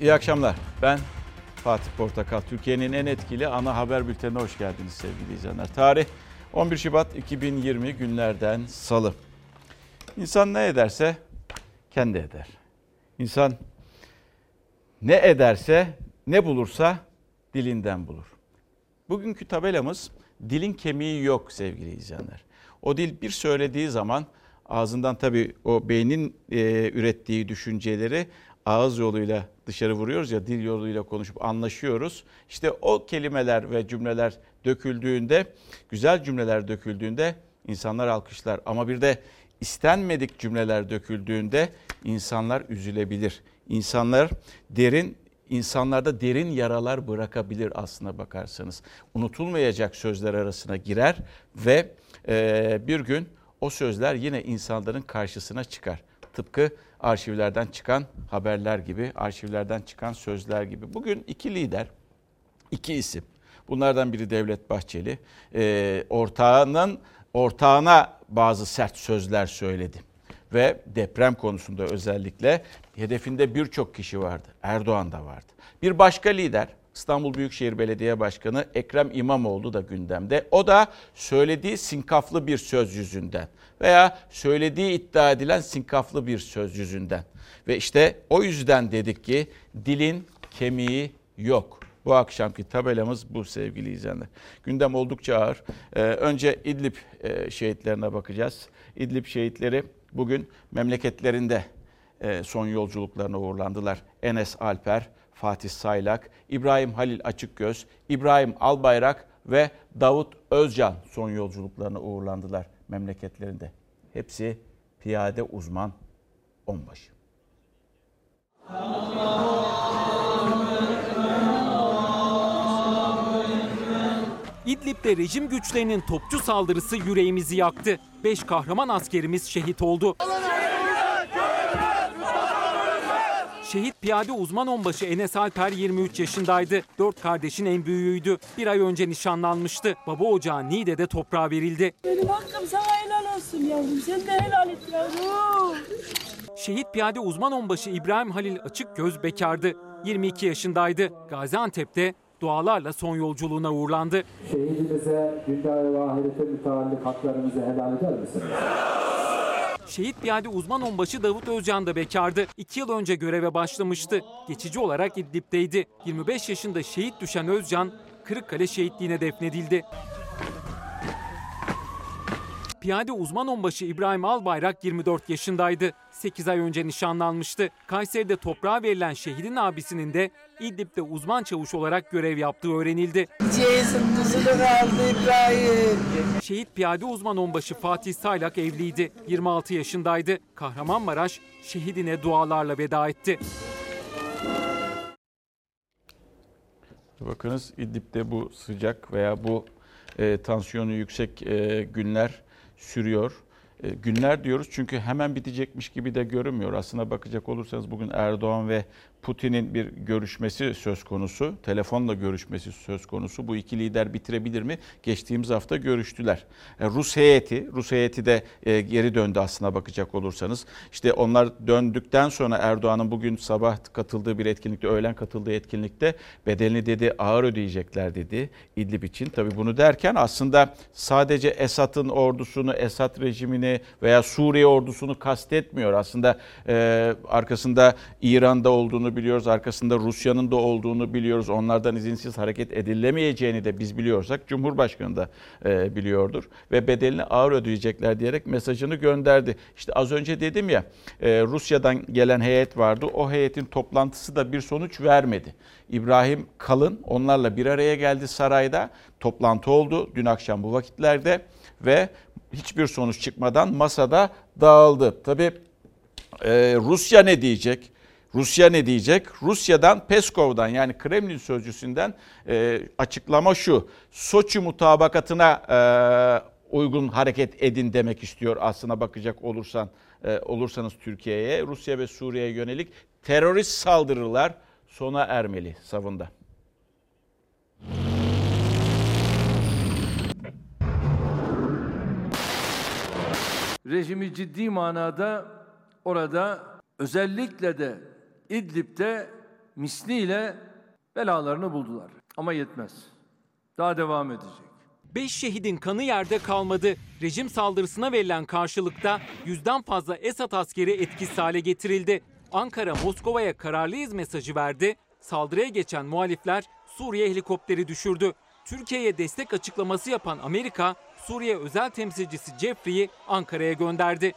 İyi akşamlar. Ben Fatih Portakal. Türkiye'nin en etkili ana haber bültenine hoş geldiniz sevgili izleyenler. Tarih 11 Şubat 2020 günlerden salı. İnsan ne ederse kendi eder. İnsan ne ederse ne bulursa dilinden bulur. Bugünkü tabelamız dilin kemiği yok sevgili izleyenler. O dil bir söylediği zaman ağzından tabii o beynin ürettiği düşünceleri ağız yoluyla dışarı vuruyoruz ya, dil yoluyla konuşup anlaşıyoruz. İşte o kelimeler ve cümleler döküldüğünde, güzel cümleler döküldüğünde insanlar alkışlar. Ama bir de istenmedik cümleler döküldüğünde insanlar üzülebilir. İnsanlarda derin yaralar bırakabilir aslına bakarsanız. Unutulmayacak sözler arasına girer ve bir gün o sözler yine insanların karşısına çıkar. Tıpkı arşivlerden çıkan haberler gibi, arşivlerden çıkan sözler gibi. Bugün iki lider, iki isim. Bunlardan biri Devlet Bahçeli. Ortağına bazı sert sözler söyledi. Ve deprem konusunda özellikle hedefinde birçok kişi vardı. Erdoğan da vardı. Bir başka lider, İstanbul Büyükşehir Belediye Başkanı Ekrem İmamoğlu da gündemde. O da söylediği sinkaflı bir söz yüzünden veya söylediği iddia edilen sinkaflı bir söz yüzünden. Ve işte o yüzden dedik ki dilin kemiği yok. Bu akşamki tabelamız bu sevgili izleyenler. Gündem oldukça ağır. Önce İdlib şehitlerine bakacağız. İdlib şehitleri bugün memleketlerinde son yolculuklarına uğurlandılar. Enes Alper, Fatih Saylak, İbrahim Halil Açıkgöz, İbrahim Albayrak ve Davut Özcan son yolculuklarına uğurlandılar memleketlerinde. Hepsi piyade uzman onbaşı. İdlib'de rejim güçlerinin topçu saldırısı yüreğimizi yaktı. 5 kahraman askerimiz şehit oldu. Şehit piyade uzman onbaşı Enes Alper 23 yaşındaydı. 4 kardeşin en büyüğüydü. Bir ay önce nişanlanmıştı. Baba ocağı Niğde'de toprağa verildi. Benim hakkım sana helal olsun yavrum. Sen de helal et yavrum. Şehit piyade uzman onbaşı İbrahim Halil Açıkgöz bekardı. 22 yaşındaydı. Gaziantep'te dualarla son yolculuğuna uğurlandı. Şehidimize dünya ve ahirete müteallik haklarımızı helal eder misiniz? Şehit piyade uzman onbaşı Davut Özcan da bekardı. 2 yıl önce göreve başlamıştı. Geçici olarak İdlib'teydi. 25 yaşında şehit düşen Özcan, Kırıkkale şehitliğine defnedildi. Piyade uzman onbaşı İbrahim Albayrak 24 yaşındaydı. 8 ay önce nişanlanmıştı. Kayseri'de toprağa verilen şehidin abisinin de İdlib'de uzman çavuş olarak görev yaptığı öğrenildi. Şehit piyade uzman onbaşı Fatih Saylak evliydi. 26 yaşındaydı. Kahramanmaraş şehidine dualarla veda etti. Bakınız İdlib'de bu sıcak veya bu tansiyonu yüksek günler sürüyor. Günler diyoruz çünkü hemen bitecekmiş gibi de görünmüyor. Aslına bakacak olursanız bugün Erdoğan ve Putin'in bir görüşmesi söz konusu. Telefonla görüşmesi söz konusu. Bu iki lider bitirebilir mi? Geçtiğimiz hafta görüştüler. Rus heyeti de geri döndü aslına bakacak olursanız. İşte onlar döndükten sonra Erdoğan'ın bugün sabah katıldığı bir etkinlikte, öğlen katıldığı etkinlikte bedelini dedi ağır ödeyecekler dedi İdlib için. Tabii bunu derken aslında sadece Esad'ın ordusunu, Esad rejimini veya Suriye ordusunu kastetmiyor. Aslında arkasında İran'da olduğunu biliyoruz. Arkasında Rusya'nın da olduğunu biliyoruz. Onlardan izinsiz hareket edilemeyeceğini de biz biliyorsak Cumhurbaşkanı da biliyordur. Ve bedelini ağır ödeyecekler diyerek mesajını gönderdi. İşte az önce dedim ya Rusya'dan gelen heyet vardı. O heyetin toplantısı da bir sonuç vermedi. İbrahim Kalın onlarla bir araya geldi sarayda. Toplantı oldu dün akşam bu vakitlerde ve hiçbir sonuç çıkmadan masada dağıldı. Tabii Rusya ne diyecek? Rusya ne diyecek? Rusya'dan, Peskov'dan yani Kremlin sözcüsünden açıklama şu. Soçi mutabakatına uygun hareket edin demek istiyor aslına bakacak olursanız Türkiye'ye. Rusya ve Suriye'ye yönelik terörist saldırılar sona ermeli savında. Rejimi ciddi manada orada özellikle de İdlib'de misliyle belalarını buldular. Ama yetmez. Daha devam edecek. 5 şehidin kanı yerde kalmadı. Rejim saldırısına verilen karşılıkta 100'den fazla Esad askeri etkisiz hale getirildi. Ankara Moskova'ya kararlıyız mesajı verdi. Saldırıya geçen muhalifler Suriye helikopteri düşürdü. Türkiye'ye destek açıklaması yapan Amerika, Suriye özel temsilcisi Jeffrey'i Ankara'ya gönderdi.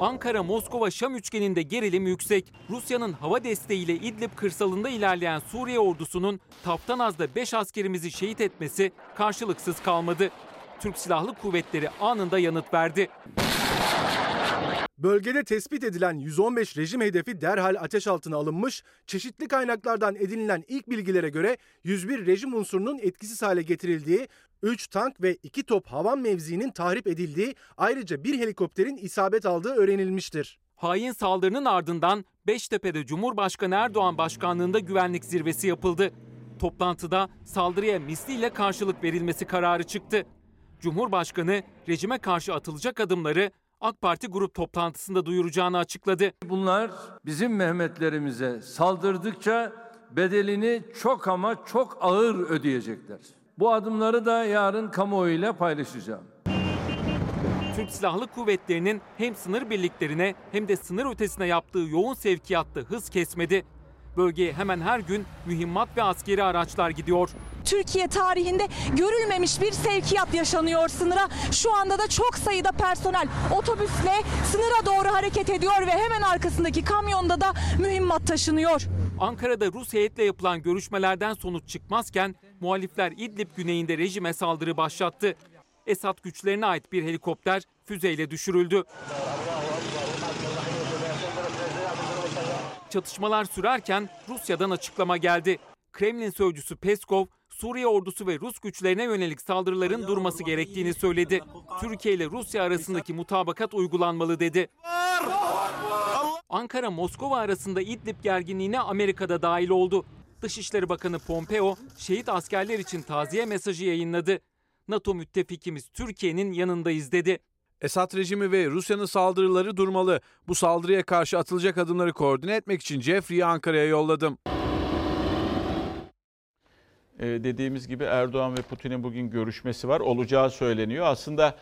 Ankara-Moskova-Şam üçgeninde gerilim yüksek. Rusya'nın hava desteğiyle İdlib kırsalında ilerleyen Suriye ordusunun taptan az da 5 askerimizi şehit etmesi karşılıksız kalmadı. Türk Silahlı Kuvvetleri anında yanıt verdi. Bölgede tespit edilen 115 rejim hedefi derhal ateş altına alınmış, çeşitli kaynaklardan edinilen ilk bilgilere göre 101 rejim unsurunun etkisiz hale getirildiği, 3 tank ve 2 top havan mevziinin tahrip edildiği, ayrıca bir helikopterin isabet aldığı öğrenilmiştir. Hain saldırının ardından Beştepe'de Cumhurbaşkanı Erdoğan başkanlığında güvenlik zirvesi yapıldı. Toplantıda saldırıya misliyle karşılık verilmesi kararı çıktı. Cumhurbaşkanı rejime karşı atılacak adımları AK Parti grup toplantısında duyuracağını açıkladı. Bunlar bizim Mehmetlerimize saldırdıkça bedelini çok ama çok ağır ödeyecekler. Bu adımları da yarın kamuoyuyla paylaşacağım. Türk Silahlı Kuvvetleri'nin hem sınır birliklerine hem de sınır ötesine yaptığı yoğun sevkiyatta hız kesmedi. Bölgeye hemen her gün mühimmat ve askeri araçlar gidiyor. Türkiye tarihinde görülmemiş bir sevkiyat yaşanıyor sınıra. Şu anda da çok sayıda personel otobüsle sınıra doğru hareket ediyor ve hemen arkasındaki kamyonda da mühimmat taşınıyor. Ankara'da Rus heyetle yapılan görüşmelerden sonuç çıkmazken muhalifler İdlib güneyinde rejime saldırı başlattı. Esad güçlerine ait bir helikopter füzeyle düşürüldü. Çatışmalar sürerken Rusya'dan açıklama geldi. Kremlin sözcüsü Peskov, Suriye ordusu ve Rus güçlerine yönelik saldırıların durması gerektiğini söyledi. Türkiye ile Rusya arasındaki mutabakat uygulanmalı dedi. Ankara-Moskova arasında İdlib gerginliğine Amerika'da dahil oldu. Dışişleri Bakanı Pompeo, şehit askerler için taziye mesajı yayınladı. NATO müttefikimiz Türkiye'nin yanındayız dedi. Esad rejimi ve Rusya'nın saldırıları durmalı. Bu saldırıya karşı atılacak adımları koordine etmek için Jeffrey'i Ankara'ya yolladım. Dediğimiz gibi Erdoğan ve Putin'in bugün görüşmesi var. Olacağı söyleniyor. Aslında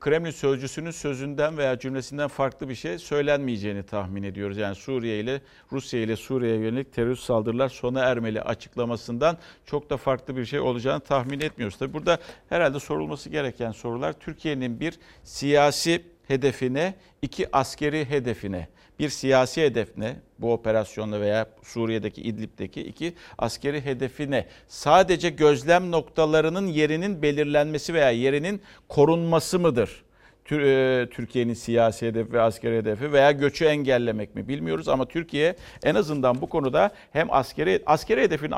Kremlin sözcüsünün sözünden veya cümlesinden farklı bir şey söylenmeyeceğini tahmin ediyoruz. Yani Rusya ile Suriye'ye yönelik terörist saldırılar sona ermeli açıklamasından çok da farklı bir şey olacağını tahmin etmiyoruz. Tabii burada herhalde sorulması gereken sorular Türkiye'nin bir siyasi hedefine, iki askeri hedefine, bir siyasi hedefine bu operasyonla veya Suriye'deki İdlib'deki iki askeri hedefine sadece gözlem noktalarının yerinin belirlenmesi veya yerinin korunması mıdır? Türkiye'nin siyasi hedefi ve askeri hedefi veya göçü engellemek mi bilmiyoruz ama Türkiye en azından bu konuda hem askeri hedefin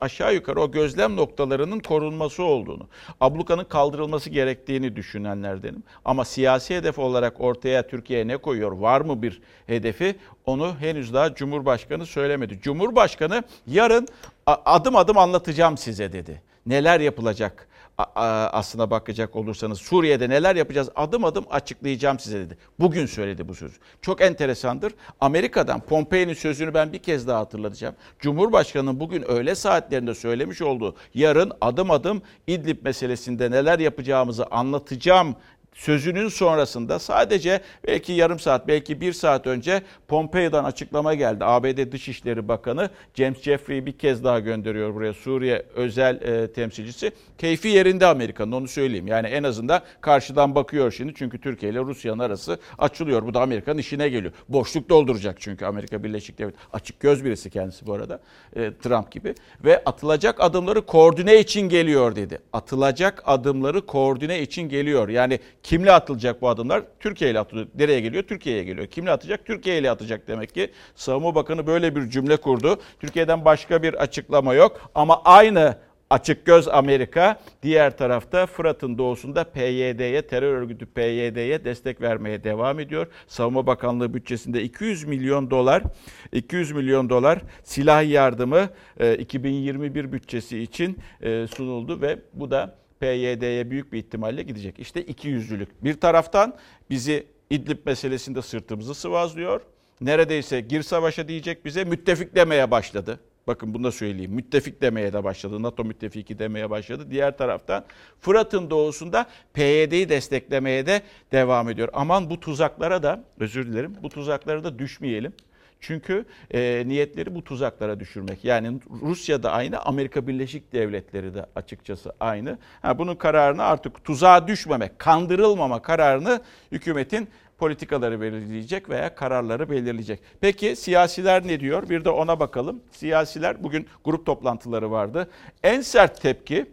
aşağı yukarı o gözlem noktalarının korunması olduğunu, ablukanın kaldırılması gerektiğini düşünenlerdenim. Ama siyasi hedef olarak ortaya Türkiye ne koyuyor? Var mı bir hedefi? Onu henüz daha Cumhurbaşkanı söylemedi. Cumhurbaşkanı yarın adım adım anlatacağım size dedi. Neler yapılacak? Aslına bakacak olursanız Suriye'de neler yapacağız adım adım açıklayacağım size dedi. Bugün söyledi bu sözü. Çok enteresandır. Amerika'dan Pompeo'nun sözünü ben bir kez daha hatırlatacağım. Cumhurbaşkanı'nın bugün öğle saatlerinde söylemiş olduğu yarın adım adım İdlib meselesinde neler yapacağımızı anlatacağım sözünün sonrasında sadece belki yarım saat, belki bir saat önce Pompeo'dan açıklama geldi. ABD Dışişleri Bakanı James Jeffrey'i bir kez daha gönderiyor buraya Suriye özel temsilcisi. Keyfi yerinde Amerika'nın onu söyleyeyim. Yani en azından karşıdan bakıyor şimdi çünkü Türkiye ile Rusya'nın arası açılıyor. Bu da Amerika'nın işine geliyor. Boşluk dolduracak çünkü Amerika Birleşik Devletleri. Açıkgöz birisi kendisi bu arada Trump gibi. Ve atılacak adımları koordine için geliyor dedi. Atılacak adımları koordine için geliyor. Yani kimle atılacak bu adımlar? Türkiye ile atılıyor. Nereye geliyor? Türkiye'ye geliyor. Kimle atacak? Türkiye ile atacak demek ki. Savunma Bakanı böyle bir cümle kurdu. Türkiye'den başka bir açıklama yok. Ama aynı Açıkgöz Amerika diğer tarafta Fırat'ın doğusunda PYD'ye, terör örgütü PYD'ye destek vermeye devam ediyor. Savunma Bakanlığı bütçesinde $200 milyon silah yardımı 2021 bütçesi için sunuldu ve bu da PYD'ye büyük bir ihtimalle gidecek. İşte ikiyüzlülük. Bir taraftan bizi İdlib meselesinde sırtımızı sıvazlıyor. Neredeyse gir savaşa diyecek bize, müttefik demeye başladı. Bakın bunu da söyleyeyim. Müttefik demeye de başladı. NATO müttefiki demeye başladı. Diğer taraftan Fırat'ın doğusunda PYD'yi desteklemeye de devam ediyor. Aman bu tuzaklara da, özür dilerim, bu tuzaklara da düşmeyelim. Çünkü niyetleri bu tuzaklara düşürmek. Yani Rusya da aynı, Amerika Birleşik Devletleri de açıkçası aynı. Bunun kararını artık tuzağa düşmemek, kandırılmama kararını hükümetin politikaları belirleyecek veya kararları belirleyecek. Peki siyasiler ne diyor? Bir de ona bakalım. Siyasiler bugün grup toplantıları vardı. En sert tepki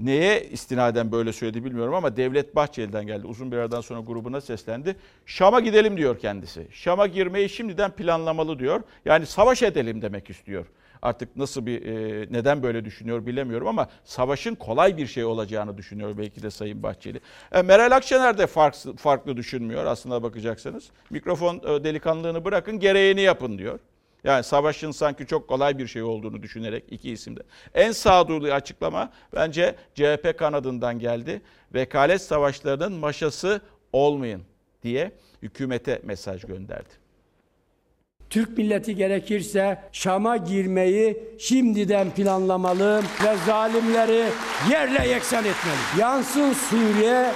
neye istinaden böyle söyledi bilmiyorum ama Devlet Bahçeli'den geldi. Uzun bir aradan sonra grubuna seslendi. Şam'a gidelim diyor kendisi. Şam'a girmeyi şimdiden planlamalı diyor. Yani savaş edelim demek istiyor. Artık nasıl bir neden böyle düşünüyor bilemiyorum ama savaşın kolay bir şey olacağını düşünüyor belki de Sayın Bahçeli. Meral Akşener de farklı düşünmüyor aslında bakacaksanız. Mikrofon delikanlılığını bırakın, gereğini yapın diyor. Yani savaşın sanki çok kolay bir şey olduğunu düşünerek iki isimde. En sağduyulu açıklama bence CHP kanadından geldi. Vekalet savaşlarının maşası olmayın diye hükümete mesaj gönderdi. Türk milleti gerekirse Şam'a girmeyi şimdiden planlamalı ve zalimleri yerle yeksan etmeli. Yansın Suriye,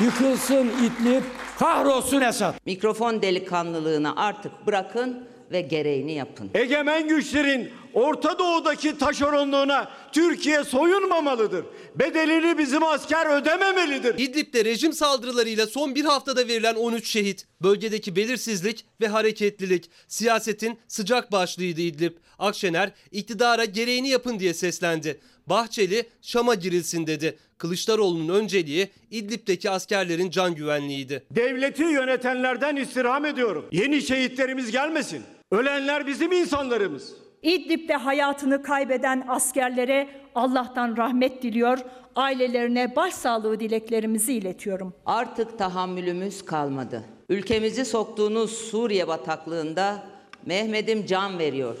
yıkılsın İdlib, kahrolsun Esad. Mikrofon delikanlılığını artık bırakın ve gereğini yapın. Egemen güçlerin Orta Doğu'daki taşeronluğuna Türkiye soyunmamalıdır. Bedelini bizim asker ödememelidir. İdlib'de rejim saldırılarıyla son bir haftada verilen 13 şehit, bölgedeki belirsizlik ve hareketlilik siyasetin sıcak başlığıydı İdlib. Akşener iktidara gereğini yapın diye seslendi. Bahçeli Şam'a girilsin dedi. Kılıçdaroğlu'nun önceliği İdlib'deki askerlerin can güvenliğiydi. Devleti yönetenlerden istirham ediyorum. Yeni şehitlerimiz gelmesin. Ölenler bizim insanlarımız. İdlib'de hayatını kaybeden askerlere Allah'tan rahmet diliyor, ailelerine başsağlığı dileklerimizi iletiyorum. Artık tahammülümüz kalmadı. Ülkemizi soktuğunuz Suriye bataklığında Mehmet'im can veriyor.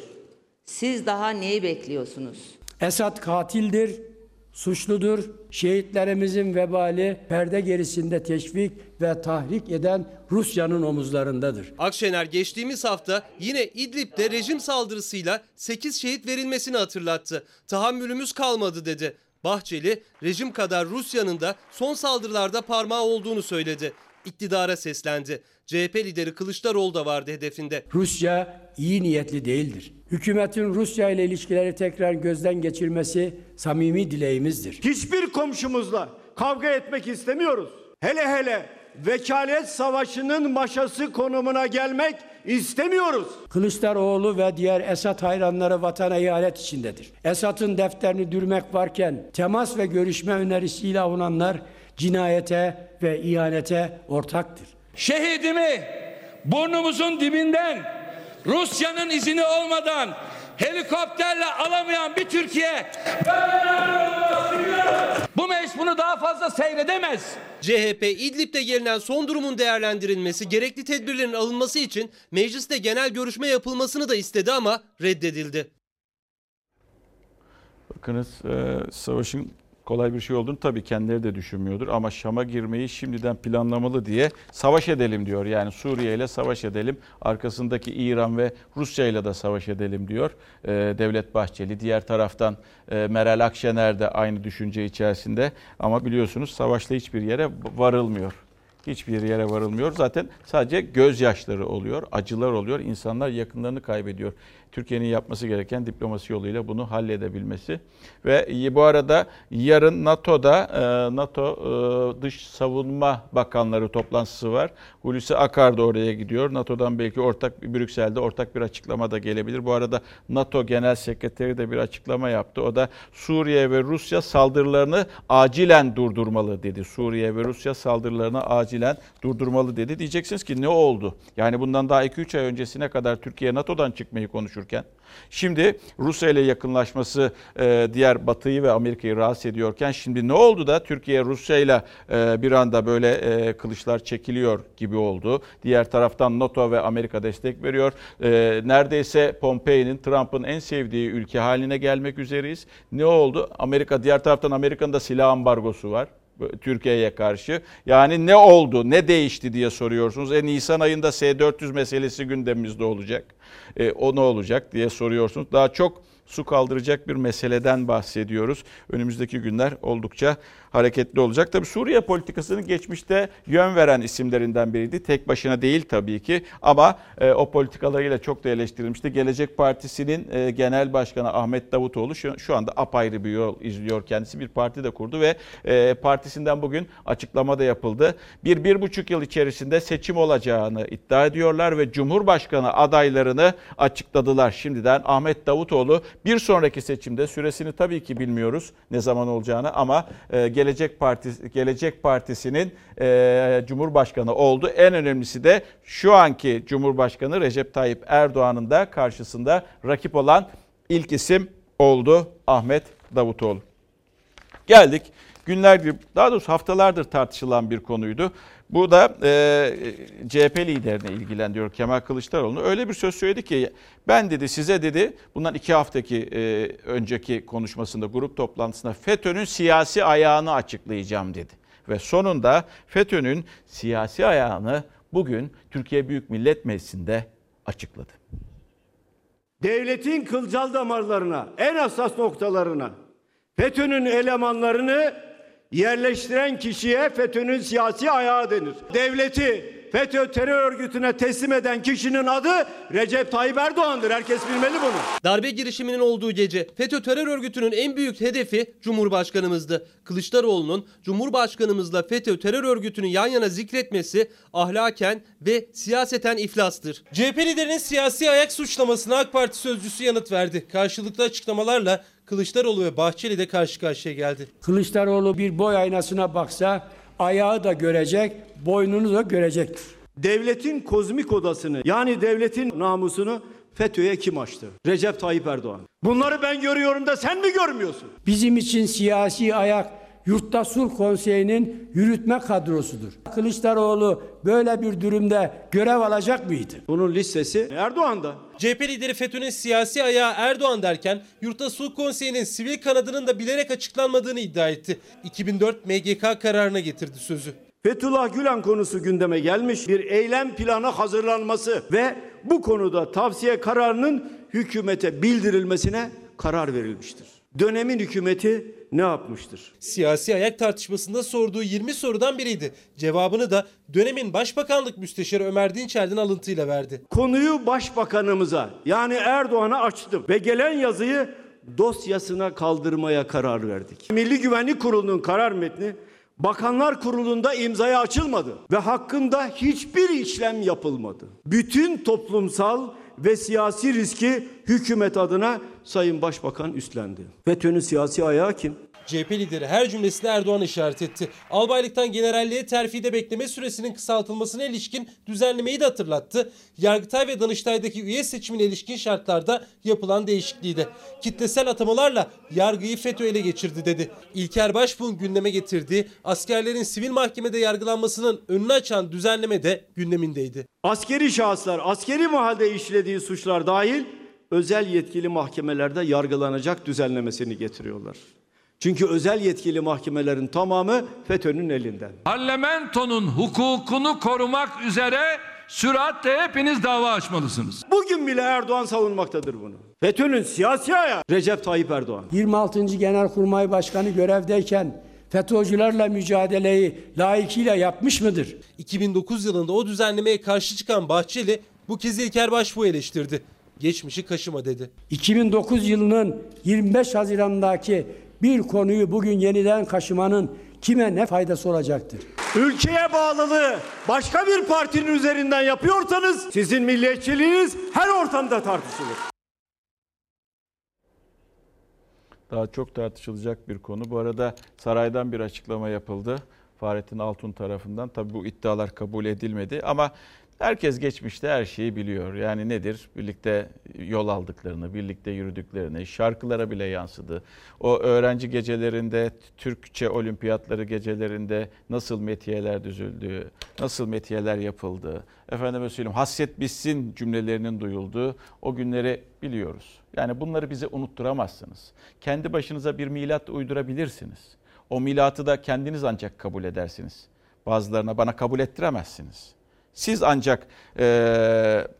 Siz daha neyi bekliyorsunuz? Esad katildir, suçludur. Şehitlerimizin vebali perde gerisinde teşvik ve tahrik eden Rusya'nın omuzlarındadır. Akşener geçtiğimiz hafta yine İdlib'de rejim saldırısıyla 8 şehit verilmesini hatırlattı. Tahammülümüz kalmadı dedi. Bahçeli rejim kadar Rusya'nın da son saldırılarda parmağı olduğunu söyledi. İktidara seslendi. CHP lideri Kılıçdaroğlu da vardı hedefinde. Rusya iyi niyetli değildir. Hükümetin Rusya ile ilişkileri tekrar gözden geçirmesi samimi dileğimizdir. Hiçbir komşumuzla kavga etmek istemiyoruz. Hele hele vekalet savaşının maşası konumuna gelmek istemiyoruz. Kılıçdaroğlu ve diğer Esad hayranları vatana ihanet içindedir. Esad'ın defterini dürmek varken temas ve görüşme önerisiyle avunanlar cinayete ve ihanete ortaktır. Şehidimi burnumuzun dibinden, Rusya'nın izni olmadan helikopterle alamayan bir Türkiye bu meclis bunu daha fazla seyredemez. CHP İdlib'de gelinen son durumun değerlendirilmesi, gerekli tedbirlerin alınması için mecliste genel görüşme yapılmasını da istedi ama reddedildi. Bakınız savaşın kolay bir şey olduğunu tabii kendileri de düşünmüyordur ama Şam'a girmeyi şimdiden planlamalı diye savaş edelim diyor. Yani Suriye ile savaş edelim, arkasındaki İran ve Rusya ile de savaş edelim diyor Devlet Bahçeli. Diğer taraftan Meral Akşener de aynı düşünce içerisinde ama biliyorsunuz savaşla hiçbir yere varılmıyor. Hiçbir yere varılmıyor. Zaten sadece gözyaşları oluyor, acılar oluyor. İnsanlar yakınlarını kaybediyor. Türkiye'nin yapması gereken diplomasi yoluyla bunu halledebilmesi. Ve bu arada yarın NATO'da NATO Dış Savunma Bakanları toplantısı var. Hulusi Akar da oraya gidiyor. NATO'dan belki Brüksel'de ortak bir açıklama da gelebilir. Bu arada NATO Genel Sekreteri de bir açıklama yaptı. O da Suriye ve Rusya saldırılarını acilen durdurmalı dedi. Suriye ve Rusya saldırılarını acilen durdurmalı dedi. Diyeceksiniz ki ne oldu? Yani bundan daha 2-3 ay öncesine kadar Türkiye NATO'dan çıkmayı konuşurken, şimdi Rusya ile yakınlaşması diğer Batı'yı ve Amerika'yı rahatsız ediyorken şimdi ne oldu da Türkiye Rusya ile bir anda böyle kılıçlar çekiliyor gibi oldu. Diğer taraftan NATO ve Amerika destek veriyor. Neredeyse Pompeo'nun, Trump'ın en sevdiği ülke haline gelmek üzereyiz. Ne oldu? Amerika, diğer taraftan Amerika'nın da silah ambargosu var. Türkiye'ye karşı. Yani ne oldu, ne değişti diye soruyorsunuz. Nisan ayında S-400 meselesi gündemimizde olacak. O ne olacak diye soruyorsunuz. Daha çok su kaldıracak bir meseleden bahsediyoruz. Önümüzdeki günler oldukça hareketli olacak. Tabii Suriye politikasını geçmişte yön veren isimlerinden biriydi. Tek başına değil tabii ki ama o politikalarıyla çok da eleştirilmişti. Gelecek Partisi'nin Genel Başkanı Ahmet Davutoğlu şu anda apayrı bir yol izliyor. Kendisi bir parti de kurdu ve partisinden bugün açıklama da yapıldı. 1-1,5 yıl içerisinde seçim olacağını iddia ediyorlar ve Cumhurbaşkanı adaylarını açıkladılar. Şimdiden Ahmet Davutoğlu bir sonraki seçimde, süresini tabii ki bilmiyoruz ne zaman olacağını, ama Gelecek Partisi'nin Cumhurbaşkanı oldu. En önemlisi de şu anki Cumhurbaşkanı Recep Tayyip Erdoğan'ın da karşısında rakip olan ilk isim oldu Ahmet Davutoğlu. Geldik. Günlerdir, daha doğrusu haftalardır tartışılan bir konuydu. Bu da CHP liderine ilgilendiriyor, Kemal Kılıçdaroğlu. Öyle bir söz söyledi ki, ben dedi size dedi, bundan 2 haftaki önceki konuşmasında, grup toplantısında FETÖ'nün siyasi ayağını açıklayacağım dedi. Ve sonunda FETÖ'nün siyasi ayağını bugün Türkiye Büyük Millet Meclisi'nde açıkladı. Devletin kılcal damarlarına, en hassas noktalarına FETÖ'nün elemanlarını yerleştiren kişiye FETÖ'nün siyasi ayağı denir. Devleti FETÖ terör örgütüne teslim eden kişinin adı Recep Tayyip Erdoğan'dır. Herkes bilmeli bunu. Darbe girişiminin olduğu gece FETÖ terör örgütünün en büyük hedefi Cumhurbaşkanımızdı. Kılıçdaroğlu'nun Cumhurbaşkanımızla FETÖ terör örgütünü yan yana zikretmesi ahlaken ve siyaseten iflastır. CHP liderinin siyasi ayak suçlamasına AK Parti sözcüsü yanıt verdi. Karşılıklı açıklamalarla Kılıçdaroğlu ve Bahçeli de karşı karşıya geldi. Kılıçdaroğlu bir boy aynasına baksa ayağı da görecek, boynunu da görecektir. Devletin kozmik odasını, yani devletin namusunu FETÖ'ye kim açtı? Recep Tayyip Erdoğan. Bunları ben görüyorum da sen mi görmüyorsun? Bizim için siyasi ayak Yurtta Sulh Konseyi'nin yürütme kadrosudur. Kılıçdaroğlu böyle bir durumda görev alacak mıydı? Bunun listesi Erdoğan'da. CHP lideri FETÖ'nün siyasi ayağı Erdoğan derken Yurtta Sulh Konseyi'nin sivil kanadının da bilerek açıklanmadığını iddia etti. 2004 MGK kararına getirdi sözü. Fethullah Gülen konusu gündeme gelmiş, bir eylem planı hazırlanması ve bu konuda tavsiye kararının hükümete bildirilmesine karar verilmiştir. Dönemin hükümeti ne yapmıştır? Siyasi ayak tartışmasında sorduğu 20 sorudan biriydi. Cevabını da dönemin Başbakanlık Müsteşarı Ömer Dinçer'den alıntıyla verdi. Konuyu Başbakanımıza, yani Erdoğan'a açtım ve gelen yazıyı dosyasına kaldırmaya karar verdik. Milli Güvenlik Kurulu'nun karar metni Bakanlar Kurulu'nda imzaya açılmadı ve hakkında hiçbir işlem yapılmadı. Bütün toplumsal ve siyasi riski hükümet adına Sayın Başbakan üstlendi. FETÖ'nün siyasi ayağı kim? CHP lideri her cümlesinde Erdoğan işaret etti. Albaylıktan generalliğe terfide bekleme süresinin kısaltılmasına ilişkin düzenlemeyi de hatırlattı. Yargıtay ve Danıştay'daki üye seçimine ilişkin şartlarda yapılan değişikliği de. Kitlesel atamalarla yargıyı FETÖ ele geçirdi dedi. İlker Başbuğ'un gündeme getirdiği askerlerin sivil mahkemede yargılanmasının önünü açan düzenleme de gündemindeydi. Askeri şahıslar, askeri mahalde işlediği suçlar dahil özel yetkili mahkemelerde yargılanacak düzenlemesini getiriyorlar. Çünkü özel yetkili mahkemelerin tamamı FETÖ'nün elinden. Parlamentonun hukukunu korumak üzere süratle hepiniz dava açmalısınız. Bugün bile Erdoğan savunmaktadır bunu. FETÖ'nün siyasi ayağı Recep Tayyip Erdoğan. 26. Genelkurmay Başkanı görevdeyken FETÖ'cülerle mücadeleyi layıkıyla yapmış mıdır? 2009 yılında o düzenlemeye karşı çıkan Bahçeli bu kez İlker Başbuğ'u eleştirdi. Geçmişi kaşıma dedi. 2009 yılının 25 Haziran'daki bir konuyu bugün yeniden kaşımanın kime ne faydası olacaktır? Ülkeye bağlılığı başka bir partinin üzerinden yapıyorsanız sizin milliyetçiliğiniz her ortamda tartışılır. Daha çok tartışılacak bir konu. Bu arada saraydan bir açıklama yapıldı Fahrettin Altun tarafından. Tabii bu iddialar kabul edilmedi ama herkes geçmişte her şeyi biliyor. Yani nedir? Birlikte yol aldıklarını, birlikte yürüdüklerini, şarkılara bile yansıdı. O öğrenci gecelerinde, Türkçe olimpiyatları gecelerinde nasıl metiyeler düzüldü, nasıl metiyeler yapıldı. Efendime söyleyeyim, hasret bitsin cümlelerinin duyulduğu o günleri biliyoruz. Yani bunları bize unutturamazsınız. Kendi başınıza bir milat uydurabilirsiniz. O milatı da kendiniz ancak kabul edersiniz. Bazılarına bana kabul ettiremezsiniz. Siz ancak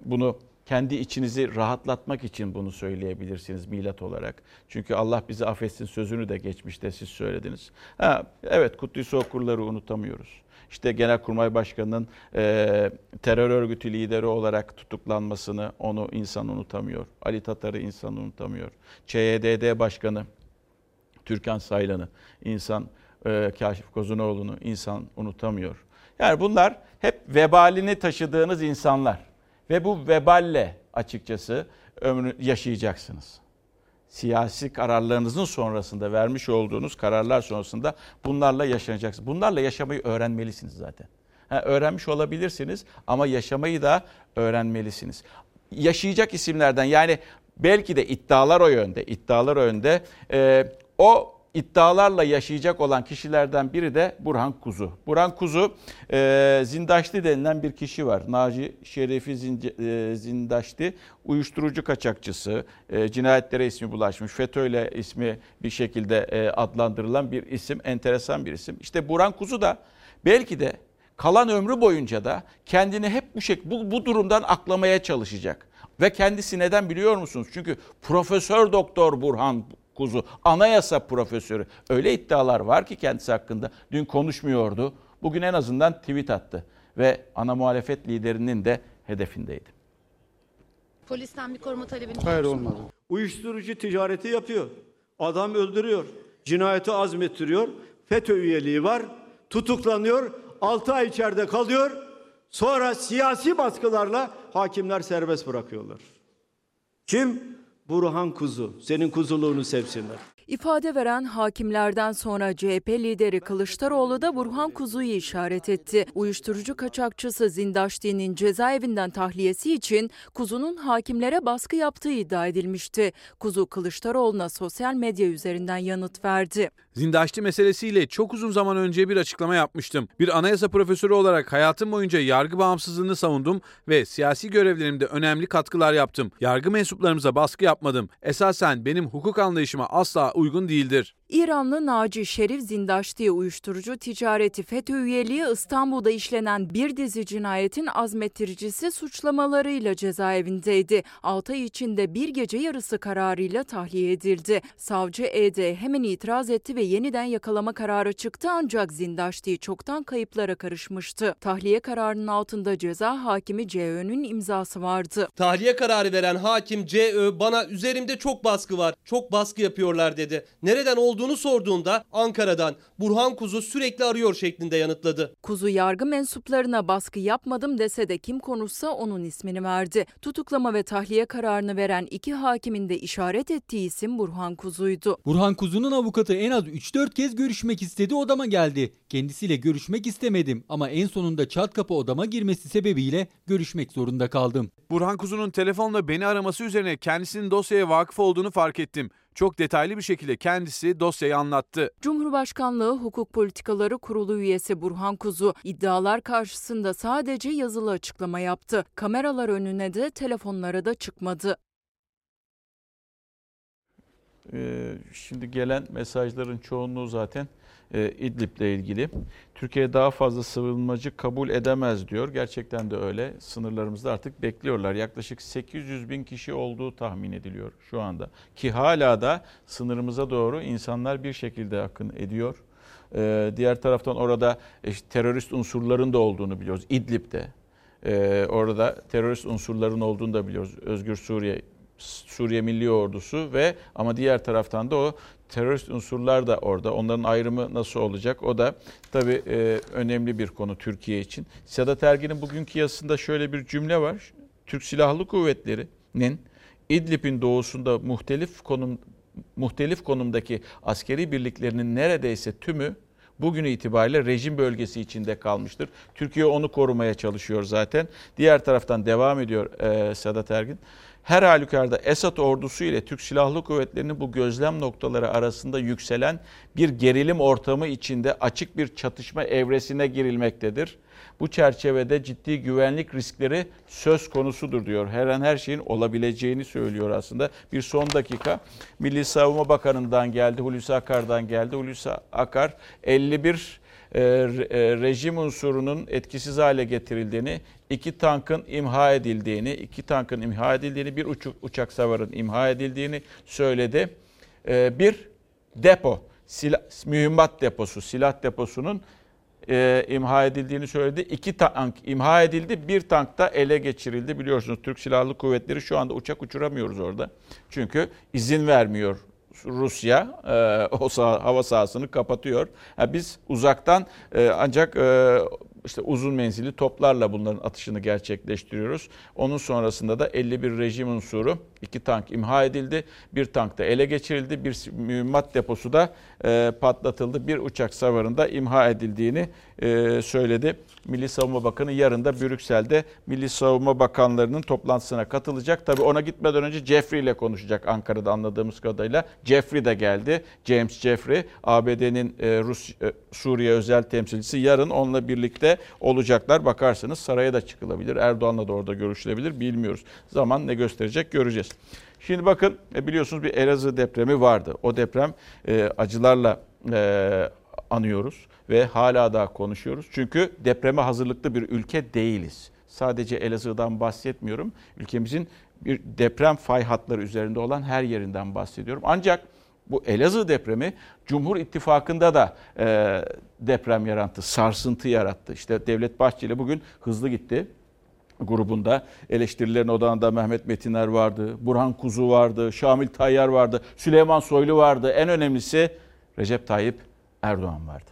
bunu kendi içinizi rahatlatmak için bunu söyleyebilirsiniz milat olarak. Çünkü Allah bizi affetsin sözünü de geçmişte siz söylediniz. Ha, evet, Kutlusu okurları unutamıyoruz. İşte Genelkurmay Başkanı'nın terör örgütü lideri olarak tutuklanmasını, onu insan unutamıyor. Ali Tatar'ı insan unutamıyor. ÇYDD Başkanı Türkan Saylan'ı, insan Kaşif Kozunoğlu'nu insan unutamıyor. Yani bunlar hep vebalini taşıdığınız insanlar. Ve bu veballe açıkçası ömrü yaşayacaksınız. Siyasi kararlarınızın sonrasında, vermiş olduğunuz kararlar sonrasında bunlarla yaşanacaksınız. Bunlarla yaşamayı öğrenmelisiniz zaten. Öğrenmiş olabilirsiniz ama yaşamayı da öğrenmelisiniz. Yaşayacak isimlerden, yani belki de iddialar o yönde. O iddialarla yaşayacak olan kişilerden biri de Burhan Kuzu. Burhan Kuzu, Zindaşti denilen bir kişi var. Naci Şerefi Zindaşti, uyuşturucu kaçakçısı, cinayetlere ismi bulaşmış, FETÖ'yle ismi bir şekilde adlandırılan bir isim, enteresan bir isim. İşte Burhan Kuzu da belki de kalan ömrü boyunca da kendini hep bu durumdan aklamaya çalışacak. Ve kendisi neden biliyor musunuz? Çünkü Profesör Doktor Burhan Kuzu, anayasa profesörü. Öyle iddialar var ki kendisi hakkında. Dün konuşmuyordu. Bugün en azından tweet attı. Ve ana muhalefet liderinin de hedefindeydi. Polisten bir koruma talebini... Hayır, olmadı. Uyuşturucu ticareti yapıyor. Adam öldürüyor. Cinayeti azmettiriyor. FETÖ üyeliği var. Tutuklanıyor. 6 ay içeride kalıyor. Sonra siyasi baskılarla hakimler serbest bırakıyorlar. Kim? Burhan Kuzu, senin kuzuluğunu sevsinler. İfade veren hakimlerden sonra CHP lideri Kılıçdaroğlu da Burhan Kuzu'yu işaret etti. Uyuşturucu kaçakçısı Zindaşti'nin cezaevinden tahliyesi için Kuzu'nun hakimlere baskı yaptığı iddia edilmişti. Kuzu, Kılıçdaroğlu'na sosyal medya üzerinden yanıt verdi. Zindaşti meselesiyle çok uzun zaman önce bir açıklama yapmıştım. Bir anayasa profesörü olarak hayatım boyunca yargı bağımsızlığını savundum ve siyasi görevlerimde önemli katkılar yaptım. Yargı mensuplarımıza baskı yapmadım. Esasen benim hukuk anlayışıma asla uygun değildir. İranlı Naci Şerif Zindaşti, uyuşturucu ticareti, FETÖ üyeliği, İstanbul'da işlenen bir dizi cinayetin azmettiricisi suçlamalarıyla cezaevindeydi. 6 ay içinde bir gece yarısı kararıyla tahliye edildi. Savcı ED hemen itiraz etti ve yeniden yakalama kararı çıktı, ancak Zindaşti çoktan kayıplara karışmıştı. Tahliye kararının altında ceza hakimi C.Ö.'nün imzası vardı. Tahliye kararı veren hakim C.Ö. bana üzerimde çok baskı var, çok baskı yapıyorlar dedi. Nereden olduğunu sorduğunda Ankara'dan, Burhan Kuzu sürekli arıyor şeklinde yanıtladı. Kuzu, yargı mensuplarına baskı yapmadım dese de kim konuşsa onun ismini verdi. Tutuklama ve tahliye kararını veren iki hakimin de işaret ettiği isim Burhan Kuzu'ydu. Burhan Kuzu'nun avukatı en az 3-4 kez görüşmek istedi, odama geldi. Kendisiyle görüşmek istemedim ama en sonunda çat kapı odama girmesi sebebiyle görüşmek zorunda kaldım. Burhan Kuzu'nun telefonla beni araması üzerine kendisinin dosyaya vakıf olduğunu fark ettim. Çok detaylı bir şekilde kendisi dosyayı anlattı. Cumhurbaşkanlığı Hukuk Politikaları Kurulu üyesi Burhan Kuzu iddialar karşısında sadece yazılı açıklama yaptı. Kameralar önüne de telefonlara da çıkmadı. Şimdi gelen mesajların çoğunluğu zaten İdlib'le ilgili. Türkiye daha fazla sığınmacı kabul edemez diyor. Gerçekten de öyle. Sınırlarımızda artık bekliyorlar. Yaklaşık 800 bin kişi olduğu tahmin ediliyor şu anda. Ki hala da sınırımıza doğru insanlar bir şekilde akın ediyor. Diğer taraftan orada terörist unsurların da olduğunu biliyoruz. İdlib'de orada terörist unsurların olduğunu da biliyoruz. Özgür Suriye Milli Ordusu ve ama diğer taraftan da o terörist unsurlar da orada. Onların ayrımı nasıl olacak? O da tabii önemli bir konu Türkiye için. Sedat Ergin'in bugünkü yazısında şöyle bir cümle var. Türk Silahlı Kuvvetleri'nin İdlib'in doğusunda muhtelif konumdaki askeri birliklerinin neredeyse tümü bugün itibariyle rejim bölgesi içinde kalmıştır. Türkiye onu korumaya çalışıyor zaten. Diğer taraftan devam ediyor Sedat Ergin. Her halükarda Esad ordusu ile Türk Silahlı Kuvvetleri'nin bu gözlem noktaları arasında yükselen bir gerilim ortamı içinde açık bir çatışma evresine girilmektedir. Bu çerçevede ciddi güvenlik riskleri söz konusudur diyor. Her an her şeyin olabileceğini söylüyor aslında. Bir son dakika. Milli Savunma Bakanı'ndan geldi, Hulusi Akar'dan geldi. Hulusi Akar 51 rejim unsurunun etkisiz hale getirildiğini, 2 tankın imha edildiğini, bir uçak savarın imha edildiğini söyledi. Bir depo, mühimmat deposu, silah deposunun imha edildiğini söyledi. 2 tank imha edildi, 1 tank da ele geçirildi. Biliyorsunuz Türk Silahlı Kuvvetleri şu anda uçak uçuramıyoruz orada. Çünkü izin vermiyor Rusya, hava sahasını kapatıyor. Yani biz uzaktan ancak işte uzun menzilli toplarla bunların atışını gerçekleştiriyoruz. Onun sonrasında da 51 rejim unsuru, 2 tank imha edildi, 1 tank da ele geçirildi, 1 mühimmat deposu da patlatıldı, 1 uçak savarında imha edildiğini söyledi. Milli Savunma Bakanı yarın da Brüksel'de Milli Savunma Bakanlarının toplantısına katılacak. Tabii ona gitmeden önce Jeffrey ile konuşacak Ankara'da anladığımız kadarıyla. Jeffrey de geldi. James Jeffrey, ABD'nin Suriye özel temsilcisi, yarın onunla birlikte olacaklar. Bakarsınız saraya da çıkılabilir. Erdoğan'la da orada görüşülebilir. Bilmiyoruz. Zaman ne gösterecek göreceğiz. Şimdi bakın, biliyorsunuz bir Elazığ depremi vardı. O deprem acılarla anıyoruz ve hala daha konuşuyoruz. Çünkü depreme hazırlıklı bir ülke değiliz. Sadece Elazığ'dan bahsetmiyorum. Ülkemizin bir deprem fay hatları üzerinde olan her yerinden bahsediyorum. Ancak bu Elazığ depremi Cumhur İttifakı'nda da deprem yarattı, sarsıntı yarattı. İşte Devlet Bahçeli bugün hızlı gitti. Grubunda eleştirilerin odağında Mehmet Metinler vardı, Burhan Kuzu vardı, Şamil Tayyar vardı, Süleyman Soylu vardı. En önemlisi Recep Tayyip Erdoğan vardı.